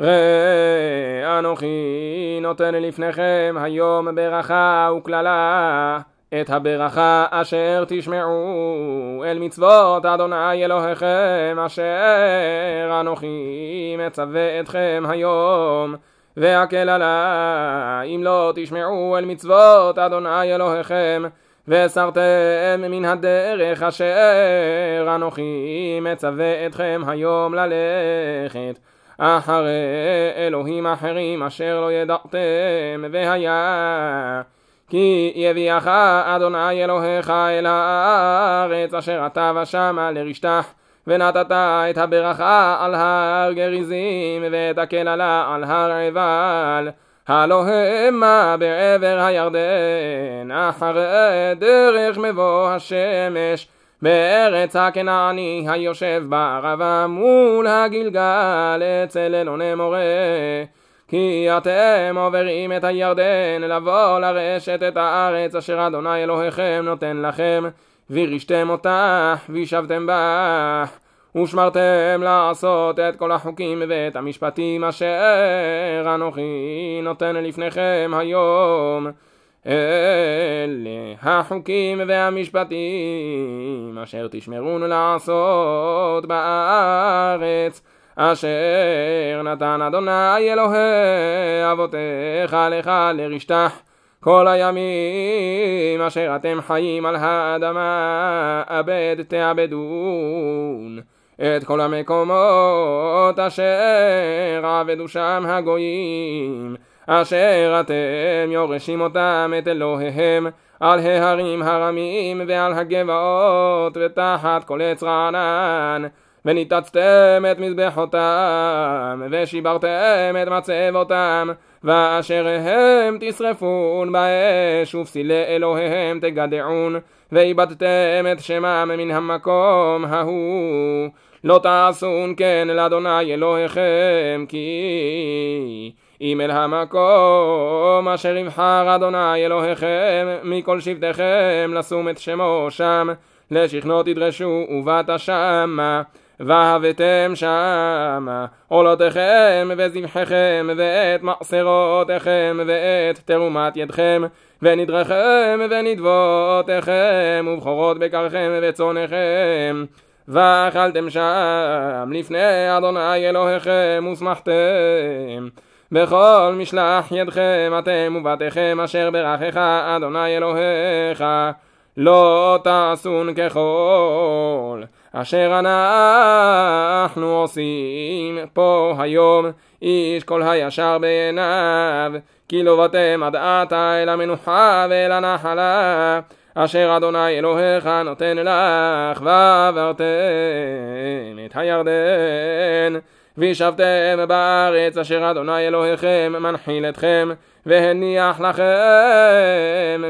ראה אנוכי נותן לפניכם היום ברכה וקללה, את הברכה אשר תשמעו אל מצוות אדוני אלוהיכם אשר אנוכי מצווה אתכם היום, והקללה אם לא תשמעו אל מצוות אדוני אלוהיכם וסרתם מן הדרך אשר אנוכי מצווה אתכם היום ללכת אחרי אלוהים אחרים אשר לא ידעתם, והיה כי יביאך אדוני אלוהיך אל הארץ אשר אתה ושמה לרשתה, ונתת את הברכה על הר גריזים ואת הקללה על הר עיבל, הלא המה בעבר הירדן אחרי דרך מבוא השמש בארץ הכנעני היושב בערבה מול הגלגל אצל אלוני מורה, כי אתם עוברים את הירדן לבוא לרשת את הארץ אשר אדוני אלוהיכם נותן לכם, וירשתם אותה וישבתם בה, ושמרתם לעשות את כל החוקים ואת המשפטים אשר אנוכי נותן לפניכם היום. אלה החוקים והמשפטים אשר תשמרון לעשות בארץ אשר נתן אדוני אלוהי אבותיך לך לרשתה כל הימים אשר אתם חיים על האדמה, אבד תעבדון את כל המקומות אשר עבדו שם הגויים אשר אתם יורשים אותם את אלוהיהם על ההרים הרמים ועל הגבעות ותחת כל עץ רענן, וניתצתם את מזבחותם ושיברתם את מצבותם, ואשר הם תשרפון באש ופסילי אלוהיהם תגדעון, ואיבדתם את שמם מן המקום ההוא, לא תעשון כן לאדוני אלוהיכם, כי אם אל המקום אשר יבחר אדוני אלוהיכם מכל שבטיכם לשום את שמו שם, לשכנו תדרשו ובאת שמה, והבאתם שמה עולותיכם וזבחיכם ואת מעשרותיכם ואת תרומת ידכם ונדריכם ונדבותיכם ובחורות בקרכם וצונכם, ואכלתם שם לפני אדוני אלוהיכם ושמחתם בכל משלח ידכם אתם ובתיכם אשר ברכך אדוני אלוהיך, לא תעשון ככל אשר אנחנו עושים פה היום איש כל הישר בעיניו, כי לא באתם עד עתה אל המנוחה ואל הנחלה אשר אדוני אלוהיך נותן לך, ועברתם את הירדן וישבתם בארץ אשר אדוני אלוהיכם מנחיל אתכם והניח לכם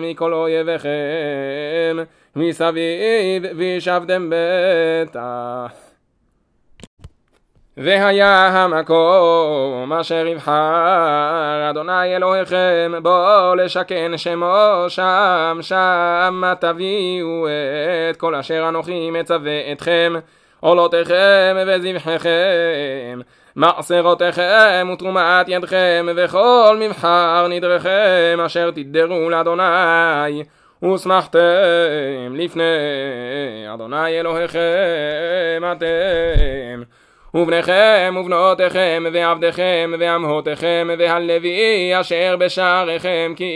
מכל אויביכם מסביב וישבתם בטח. והיה המקום אשר יבחר אדוני אלוהיכם בוא לשכן שמו שם, שמה תביאו את כל אשר אנוכי מצווה אתכם עולותיכם וזבחיכם מעשרותיכם ותרומת ידכם וכל מבחר נדריכם אשר תדרו לאדוני, ושמחתם לפני אדוני אלוהיכם אתם ובניכם ובנותיכם ועבדיכם ועמהותיכם והלוי אשר בשעריכם, כי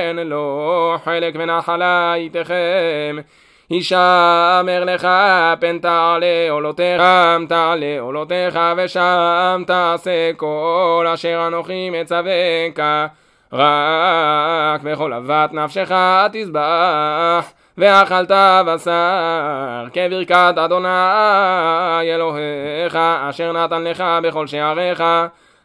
אין לו חלק ונחלה איתכם, ישמר לך פן תעלה עולותיך ושם תעשה כל אשר אנוכי מצווקה, רק בכל אהבת נפשך תזבח ואכלת בשר כברכת אדוני אלוהיך אשר נתן לך בכל שעריך,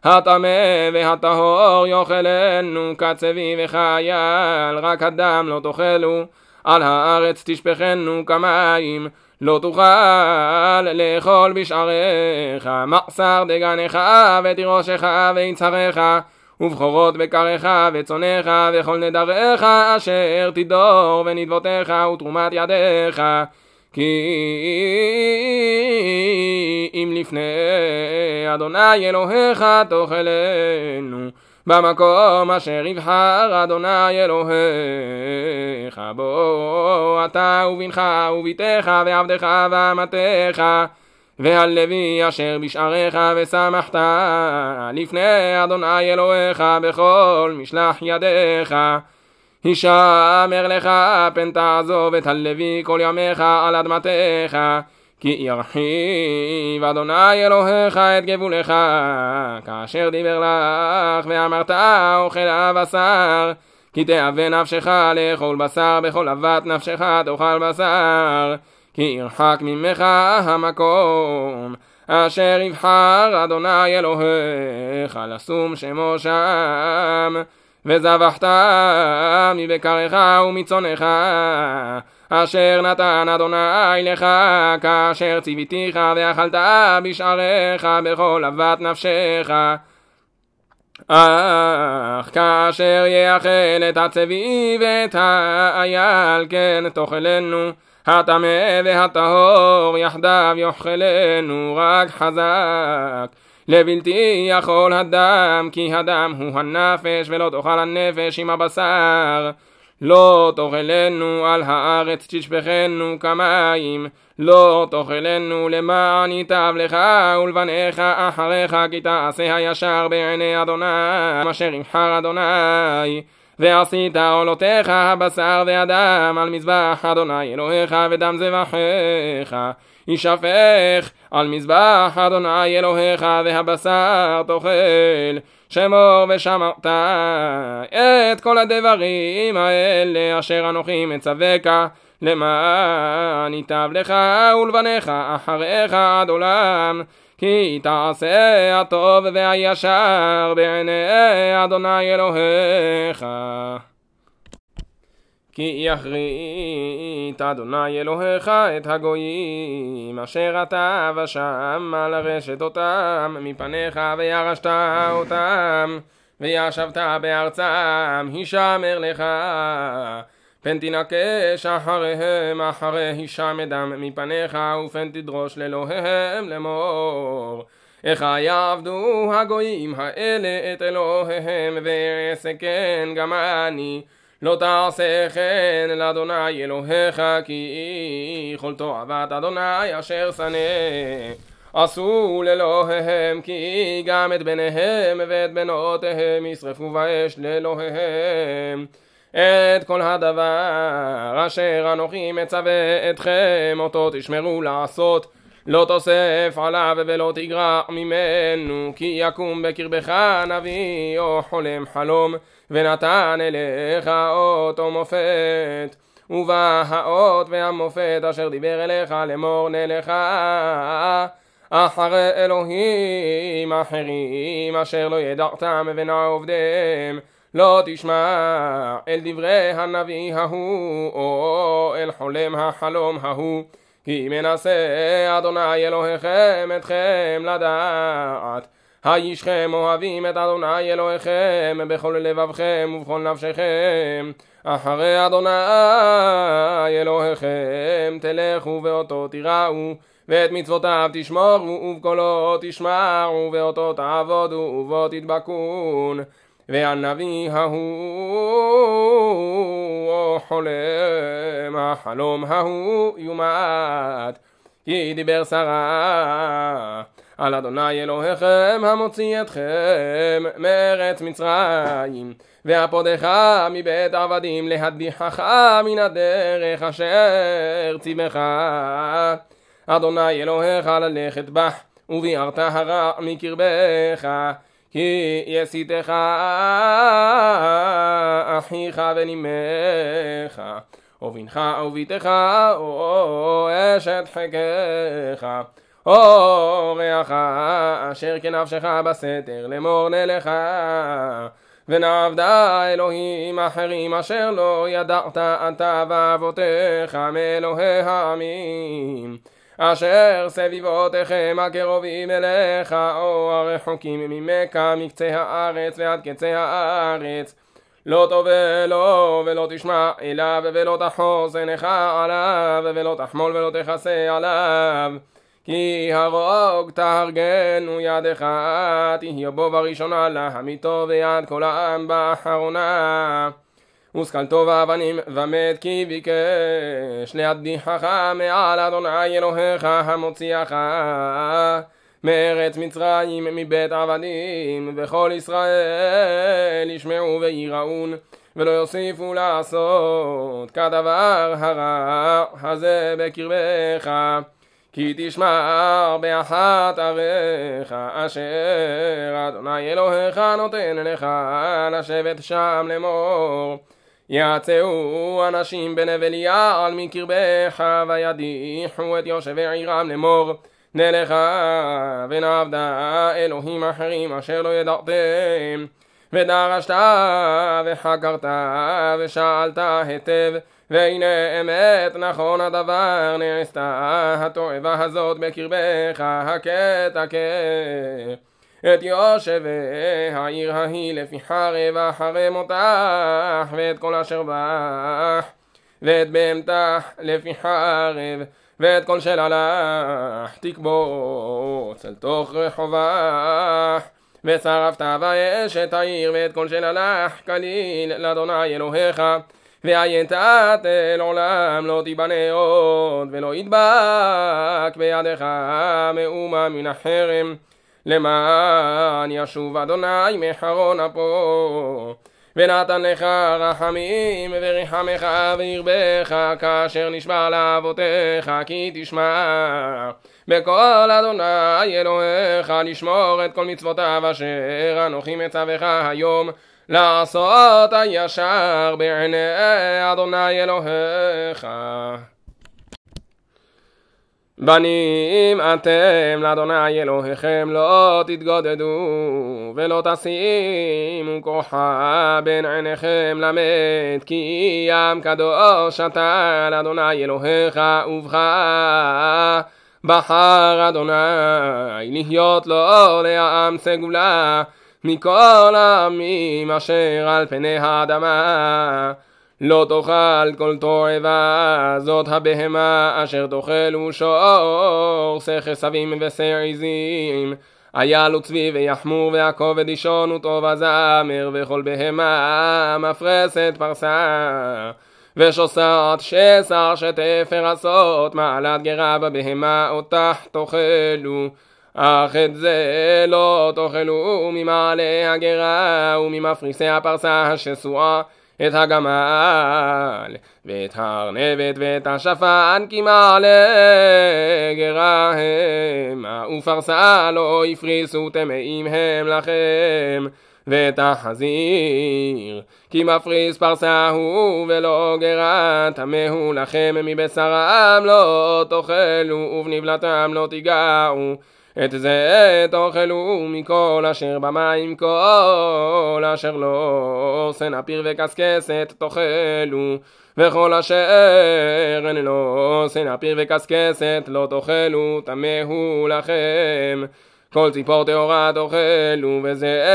הטמא והטהור יאכלנו כצבי וחייל, רק הדם לא תאכלו על הארץ תשפכנו כמים, לא תוכל לאכול בשעריך מעשר דגנך ותירושך ויצהרך ובחורות בקרך וצונך וכל נדריך אשר תדור ונדבותיך ותרומת ידיך, כי אם לפני אדוני אלוהיך תאכלנו במקום אשר יבחר אדוני אלוהיך בו, אתה ובנך וביתך ועבדך ואמתך והלוי אשר בשעריך, ושמחת לפני אדוני אלוהיך בכל משלח ידיך. הישמר לך פן תעזוב את הלוי כל ימיך על אדמתך, כי ירחיב אדוני אלוהיך את גבולך, כאשר דיבר לך ואמרת אוכל הבשר, כי תאווה נפשך לאכול בשר, בכל אהבת נפשך תאכל בשר. כי ירחק ממך המקום אשר יבחר אדוני אלוהיך לשום שמו שם, וזבחת מבקרך ומצונך אשר נתן אדוני לך, כאשר ציוויתיך ואכלת בשעריך בכל אהבת נפשך. אך כאשר יאכל את הצבי ואת האייל, כן תאכלנו, הטמא והטהור יחדיו יאכלנו, רק חזק לבלתי יכול הדם, כי הדם הוא הנפש, ולא תאכל הנפש עם הבשר. לא תאכלנו על הארץ תשפכנו כמים, לא תאכלנו למען ייטב לך ולבניך אחריך, כי תעשה הישר בעיני אדוני אשר יבחר אדוני. ועשית עולותיך הבשר והדם על מזבח אדוני אלוהיך, ודם זבחיך ישפך על מזבח אדוני אלוהיך, והבשר תאכל. שמור ושמרת את כל הדברים האלה אשר אנוכי מצווקה, למען ייטב לך ולבניך אחריך עד עולם, כי תעשה הטוב והישר בעיני אדוני אלוהיך. כי יחריט אדוני אלוהיך את הגויים אשר אתה ושמה לרשת אותם מפניך, וירשת אותם וישבת בארצם. הישמר לך פן תנקש אחריהם אחרי הישמדם מפניך, ופן תדרוש לאלוהיהם לאמור, איך יעבדו הגויים האלה את אלוהיהם, ואעשה כן גם אני. לא תעשה כן לאדוני אלוהיך, כי כל תועבת אדוני אשר שנא עשו לאלוהיהם, כי גם את בניהם ואת בנותיהם ישרפו באש לאלוהיהם. את כל הדבר אשר אנוכי מצווה אתכם אותו תשמרו לעשות, לא תוסף עליו ולא תגרע ממנו, כי יקום בקרבך נביא או חולם חלום, ונתן אליך אות או מופת, ובא האות והמופת אשר דיבר אליך לאמור נלך אחרי אלוהים אחרים אשר לא ידעתם ונעבדם. לא תשמע אל דברי הנביא ההוא או אל חולם החלום ההוא, כי מנסה אדוני אלוהיכם אתכם לדעת. הישכם אוהבים את אדוני אלוהיכם בכל לבבכם ובכל נפשכם, אחרי אדוני אלוהיכם תלכו ואותו תיראו, ואת מצוותיו תשמרו ובקולו תשמעו, ואותו תעבודו ובו תדבקון. והנביא ההוא או חולם החלום ההוא יומת, כי דיבר שרה על אדוני אלוהיכם המוציא אתכם מארץ מצרים, והפודך מבית עבדים, להדיחך מן הדרך אשר ציווך אדוני אלוהיך ללכת בה, וביערת הרע מקרבך. כי יסיתך אחיך ונימך, או בנך או ביתך, או אשת חיקך, או רעך אשר כנפשך בסתר לאמור נלך, ונעבדה אלוהים אחרים אשר לא ידעת אתה ואבותיך מאלוהי העמים אשר סביבותיכם הקרובים אליך או הרחוקים ממך, מקצה הארץ ועד קצה הארץ. לא תובל לו ולא תשמע אליו ולא תחוס עינך עליו ולא תחמול ולא תכסה עליו כי הרוג תהרגנו ידך תהיה בו בראשונה להמיתו ויד כל העם באחרונה ושכלתו באבנים ומת כי ביקש להדיחך מעל אדוני אלוהיך המוציאך מארץ מצרים מבית עבדים וכל ישראל ישמעו ויראון ולא יוסיפו לעשות כדבר הרע הזה בקרבך כי תשמע באחת עריך אשר אדוני אלוהיך נותן לך לשבת שם לאמור יצאו אנשים בנבל יעל מקרבך וידיחו את יושבי עירם לאמור נלך ונעבדה אלוהים אחרים אשר לא ידעתם ודרשת וחקרת ושאלת היטב והנה אמת נכון הדבר נעשתה התועבה הזאת בקרבך הקטע את יושבי העיר ההיא לפי חרב אחרי מותח ואת כל אשר בח ואת בהמתח לפי חרב ואת כל שללך תקבוץ אל תוך רחובך וצרפת ויש את העיר ואת כל שללך כליל לאדוני אלוהיך והיינתת אל עולם לא תיבנה עוד ולא ידבק בידך מאומה מן החרם למען ישוב אדוני מחרון אפו ונתן לך רחמים וריחמך וירבך כאשר נשבע לאבותיך כי תשמע בקול אדוני אלוהיך לשמור את כל מצוותיו אשר אנוכי מצווך היום לעשות הישר בעיני אדוני אלוהיך. בנים אתם לאדוני אלוהיכם לא תתגודדו ולא תשימו כוחה בין עיניכם למת כי ים קדוש אתה לאדוני אלוהיך ובך בחר אדוני להיות לו לעם סגולה מכל העמים אשר על פני האדמה לא תאכל כל תועבה זאת הבהמה אשר תאכל ושור שכר סבים ושר עזים אייל וצבי ויחמור והכובד אישון וטוב הזמר וכל בהמה מפרסת פרסה ושוסעת שסר שתפר עשות מעלת גרה בבהמה אותך תאכלו אך את זה לא תאכלו ממעלה הגרה וממפריסי הפרסה השסועה את הגמל ואת הארנבת ואת השפן כי מעלה גרה המה ופרסה לא יפריסו טמאים הם לכם ואת החזיר כי מפריס פרסה הוא ולא גרה טמא הוא לכם מבשרם לא תאכלו ובנבלתם לא תיגעו את זה תאכלו מכל אשר במים כל אשר לא סנפיר וקסקסת תאכלו וכל אשר אין לו סנפיר וקסקסת לא תאכלו טמא הוא לכם כל ציפור טהורה תאכלו וזה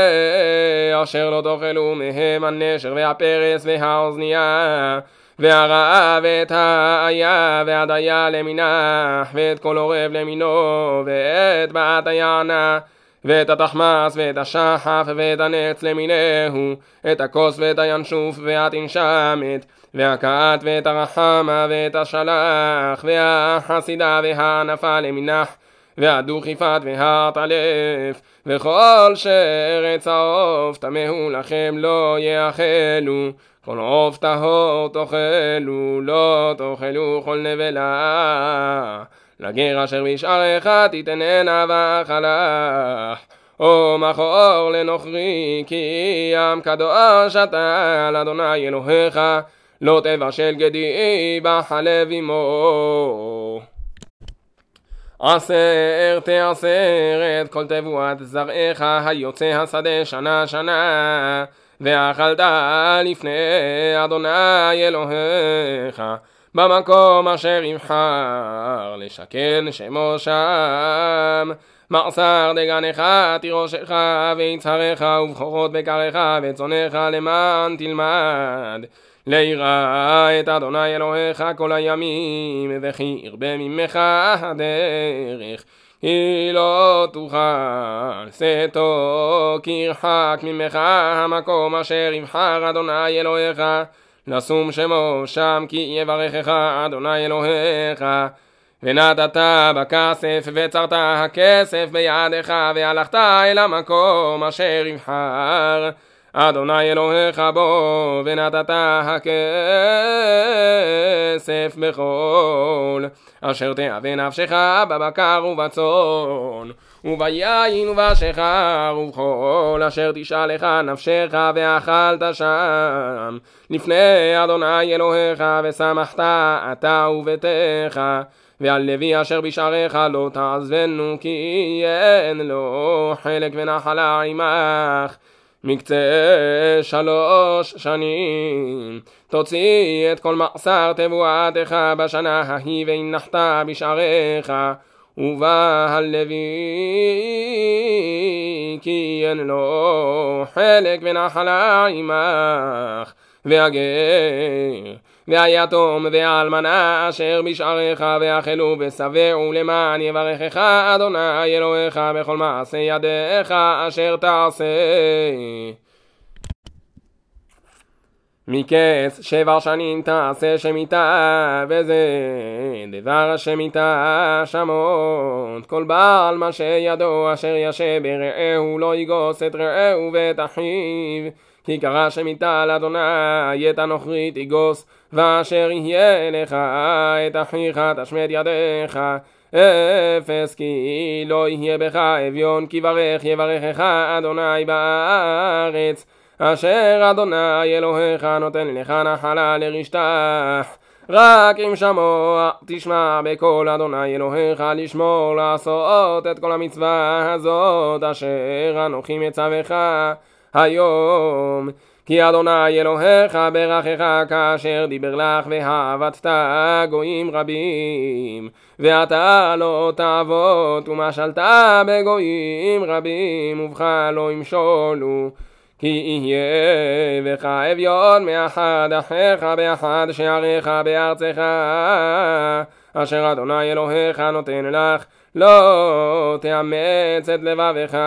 אשר לא תאכלו מהם הנשר והפרס והאוזנייה והרעה ואת האיה והדיה למינך ואת כל עורב למינו ואת בת היענה ואת התחמס ואת השחף ואת הנץ למינהו את הכוס ואת הינשוף והתנשמת והכעת ואת הרחמה ואת השלח והחסידה והענפה למינך והדוכיפת והטלף וכל שרץ העוף טמא הוא לכם לא יאכלו כל עוף טהור תאכלו לא תאכלו כל נבלה לגר אשר בשעריך תיתננה והחלך או מכור לנוכרי כי ים קדוש אתה לאדוני אלוהיך לא תבשל גדי בחלב עמו עשר תעשר את כל תבואת זרעך היוצא השדה שנה שנה ואכלת לפני אדוני אלוהיך במקום אשר יבחר לשכן שמו שם מעשר דגנך תירושך ויצהרך ובכורות בקרך וצונך למען תלמד ליראה את אדוני אלוהיך כל הימים וכי ירבה ממך הדרך כי לא תוכל שאת כי ירחק ממך המקום אשר יבחר אדוני אלוהיך לשום שמו שם כי יברכך אדוני אלוהיך ונתת בכסף וצרת הכסף בידך והלכת אל המקום אשר יבחר אדוני אלוהיך בו ונתת הכסף בכל אשר תאווה נפשך בבקר ובצאן וביין ובשיכר ובכל אשר תשאלך נפשך ואכלת שם לפני אדוני אלוהיך ושמחת אתה וביתך ועל לוי אשר בשעריך לא תעזבנו כי אין לו חלק ונחלה עמך מקצה 3 שנים תוציא את כל מעשר תבואתך בשנה ההיא והנחת בשעריך ובעל לוי כי אין לו חלק ונחלה עמך והגר והיתום והאלמנה אשר בשעריך ואכלו ושבעו למען יברכך אדוני אלוהיך בכל מעשה ידיך אשר תעשה. מקץ 7 שנים תעשה שמיטה וזה דבר השמיטה שמות כל בעל משה ידו אשר ישה ברעהו לא יגוס את רעהו ואת אחיו כי קרא שמיטה לאדוני את הנוכרי תגוס ואשר יהיה לך את אחיך תשמט ידיך 0 כי לא יהיה בך אביון כי ברך יברכך אדוני בארץ אשר אדוני אלוהיך נותן לך נחלה לרשתך רק אם שמוע תשמע בקול אדוני אלוהיך לשמור לעשות את כל המצווה הזאת אשר אנוכי מצווך היום כי אדוני אלוהיך ברכך כאשר דיבר לך והעבדת גויים רבים ואתה לא תעבוד ומשלת בגויים רבים ובך לא ימשולו כי יהיה בך אביון מאחד אחיך באחד שעריך בארצך אשר אדוני אלוהיך נותן לך לא תאמץ את לבבך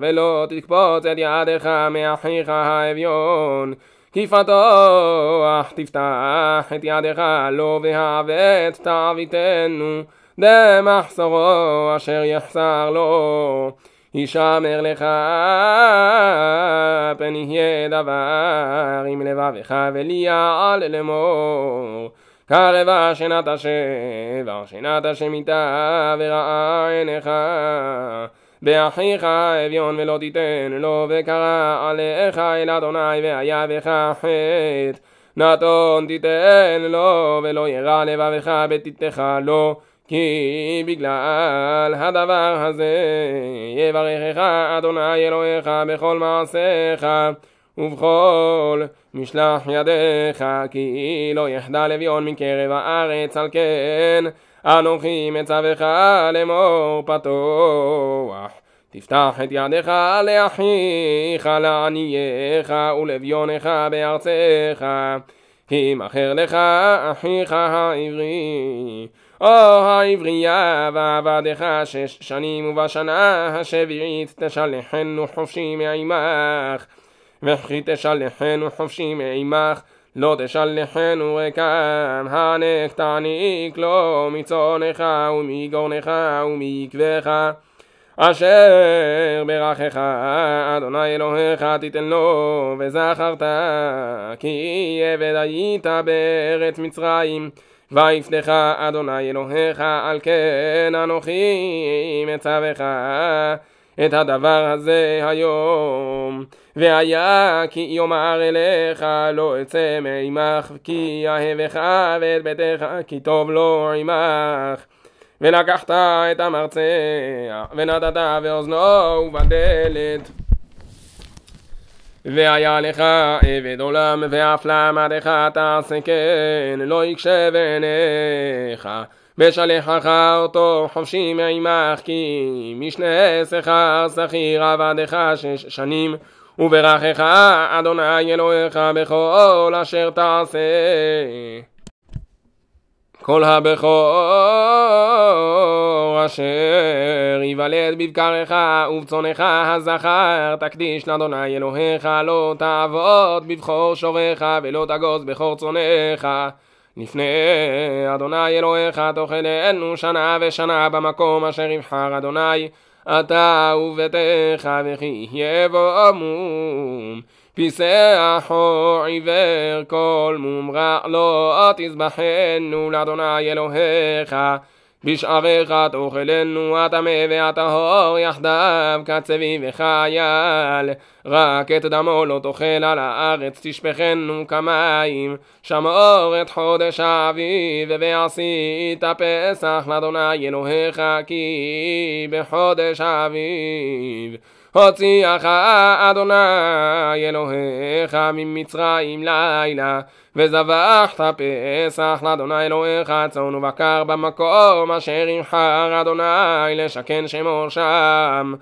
ולא תקפוץ את ידך מאחיך האביון כי פתוח תפתח את ידך לו והעבט תעביתנו דמחסרו אשר יחסר לו ישמר לך פן יהיה דבר עם לבבך וליעל לאמור קרבה שנת השבע שנת השמיטה וראה עינך באחיך האביון ולא תיתן לו וקרא עליך אל אדוני והיה בך חטא נתון תיתן לו ולא ירא לבבך בתתך לו כי בגלל הדבר הזה יברכך אדוני אלוהיך בכל מעשיך ובכל משלח ידיך כי לא יחדל אביון מקרב הארץ על כן אנוכי מצווך לאמור פתוח תפתח את ידיך לאחיך לענייך ולאביונך בארצך כי מכר לך אחיך העברי או העברייה ועבדך 6 שנים ובשנה השביעית תשלחנו חופשי מעמך וכי תשלחנו חופשי מעמך לא תשלחנו ריקם הענק תעניק לו מצונך ומגורנך ומעקבך אשר ברכך אדוני אלוהיך תיתן לו וזכרת כי עבד היית בארץ מצרים ויפתח אדוני אלוהיך על כן אנוכי מצווך את הדבר הזה היום והיה כי יאמר אליך לא אצא מעמך כי אהבך ואת ביתך כי טוב לו עמך ולקחת את המרצע ונתת באוזנו ובדלת והיה לך עבד עולם ואף לעמדך תעשה כן לא יקשה בעיניך בשלחך אותו חופשי מעמך, כי משנה שכר שכיר עבדך 6 שנים, וברכך אדוני אלוהיך בכל אשר תעשה. כל הבכור אשר יוולד בבקרך ובצונך הזכר תקדיש לאדוני אלוהיך, לא תעבוד בבכור שורך ולא תגוז בכור צונך. לפני אדוני אלוהיך תאכלנו שנה ושנה במקום אשר יבחר אדוני, אתה וביתך, וכי יבוא מום פיסח או עיוור כל מום רע, לא תזבחנו לאדוני אלוהיך. בשעריך תאכלנו הטמא והטהור יחדיו כצבי וחייל, רק את דמו לא תאכל על הארץ תשפכנו כמים. שמור את חודש האביב ועשית פסח לאדוני אלוהיך, כי בחודש האביב הוציאך אדוני אלוהיך ממצרים לילה, וזבחת פסח לאדוני אלוהיך צאן ובקר במקום אשר יבחר אדוני לשכן שמו שם.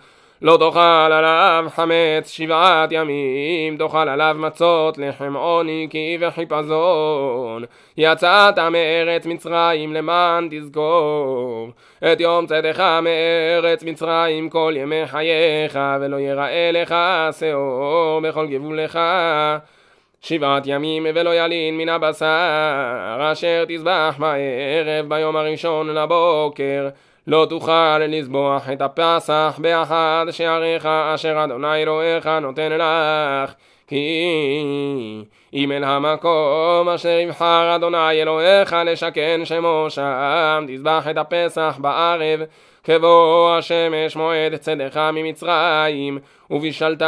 לא תאכל עליו חמץ 7 ימים, תאכל עליו מצות, לחם עוני כי וחיפזון. יצאת מארץ מצרים למען תזכור את יום צאתך מארץ מצרים כל ימי חייך, ולא יראה לך שאור בכל גבולך. 7 ימים ולא ילין מן הבשר אשר תזבח בערב ביום הראשון לבוקר, לא תוכל לזבוח את הפסח באחד שעריך אשר אדוני אלוהיך נותן לך, כי אם אל המקום אשר יבחר אדוני אלוהיך לשכן שמו שם תזבח את הפסח בערב, כבוא השמש מועד צאתך ממצרים, ובישלת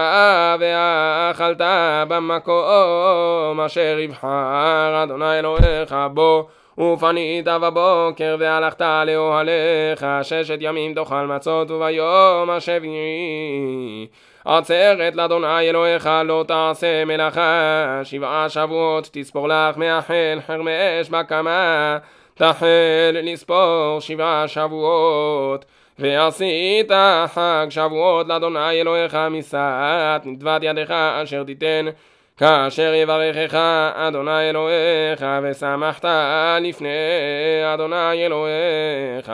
ואכלת במקום אשר יבחר אדוני אלוהיך בו, ופנית בבוקר והלכת לאוהליך. 6 ימים תאכל מצות, וביום השביעי עצרת לאדוני אלוהיך לא תעשה מלאכה. 7 שבועות תספור לך מהחל חרמש בקמה, תחל לספור 7 שבועות. ועשית חג שבועות לאדוני אלוהיך משאת נדבת ידך אשר תיתן, כאשר יברכך אדוני אלוהיך. ושמחת לפני אדוני אלוהיך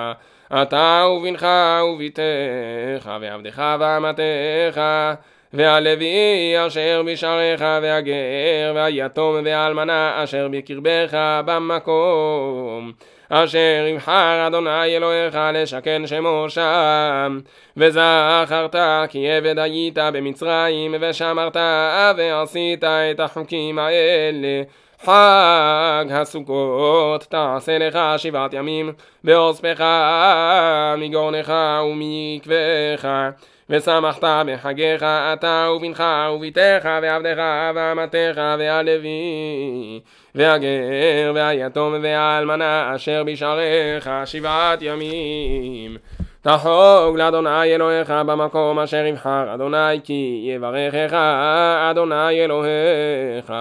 אתה ובנך וביתך ועבדך ואמתך והלוי אשר בשעריך, והגר והיתום והאלמנה אשר בקרבך במקום אשר יבחר אדוני אלוהיך לשכן שמו שם. וזכרת כי עבד היית במצרים, ושמרת ועשית את החוקים האלה. חג הסוכות תעשה לך 7 ימים, באוספך מגורנך ומקבך. ושמחת בחגיך אתה ובנך וביתך ועבדך ואמתך והלוי והגר והיתום והאלמנה אשר בשעריך. 7 ימים תחוג לאדוני אלוהיך במקום אשר יבחר אדוני, כי יברכך אדוני אלוהיך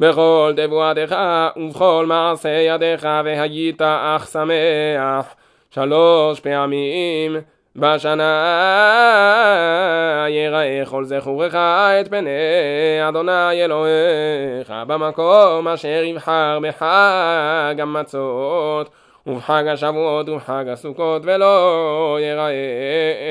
בכל תבואתך ובכל מעשה ידיך, והיית אך שמח. 3 פעמים בשנה יראה כל זכורך את פני אדוני אלוהיך במקום אשר יבחר, בחג המצות ובחג השבועות ובחג הסוכות, ולא יראה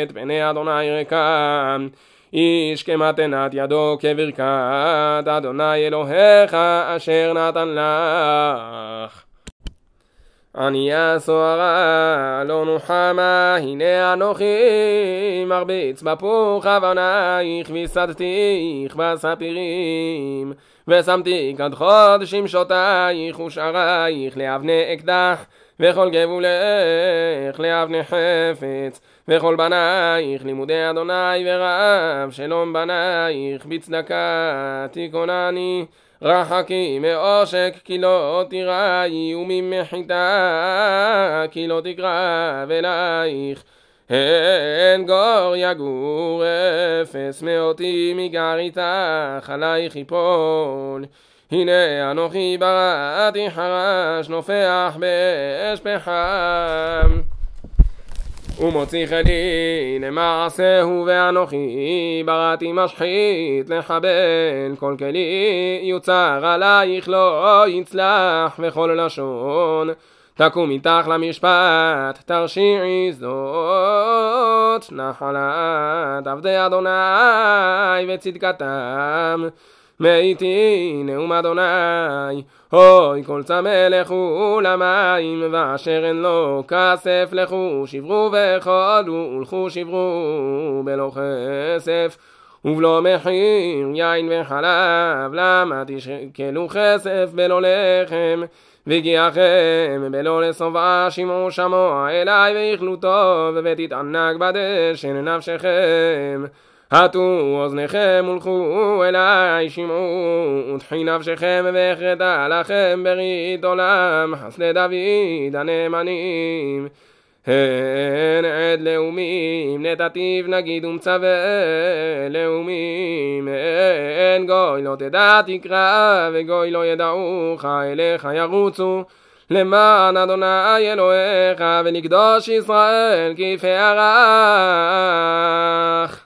את פני אדוני ריקם. איש כמתנת ידו כברכת אדוני אלוהיך אשר נתן לך. ענייה סוערה לא נוחמה, הנה אנוכי מרביץ בפוך אבנייך, וסדתיך בספירים ושמתי כד חוד שמשותייך ושערייך לאבני אקדח, וכל גבולך לאבני חפץ, וכל בנייך לימודי אדוני, ורב שלום בנייך בצדקה תיכונני. רחקי מעושק כי לא תיראי, וממחיתה כי לא תקרב אלייך. הן גור יגור אפס מאותי מגר איתך עלייך יפול, הנה אנוכי בראתי חרש נופח באש פחם ומוציא חדי למעשהו, ואנוכי בראתי משחית לחבל, כל כלי יוצר עלייך לא יצלח, וכל לשון תקום איתך למשפט, תרשיעי זאת נחלת עבדי אדוני, וצדקתם מאיתי נאום אדוני. אוי כל צמא לכו למים, ואשר אין לו כסף לכו שברו וחלו, ולכו שברו בלא כסף ובלא מחיר יין וחלב, למה תשקלו כסף בלא לחם וגיעכם בלא לשובע, שמעו שמוע אלי ויכלו טוב, ותתענג בדשן נפשכם, הטו אוזניכם ולכו אלי, שמעו תחי נפשכם והכרתה לכם ברית עולם, חסדי דוד הנאמנים הן עד לאומים, נתתיו נגיד ומצווה לאומים, הן גוי לא תדע תקרא וגוי לא ידעוך, אליך ירוצו למען אדוני אלוהיך, ולקדוש ישראל כפארך.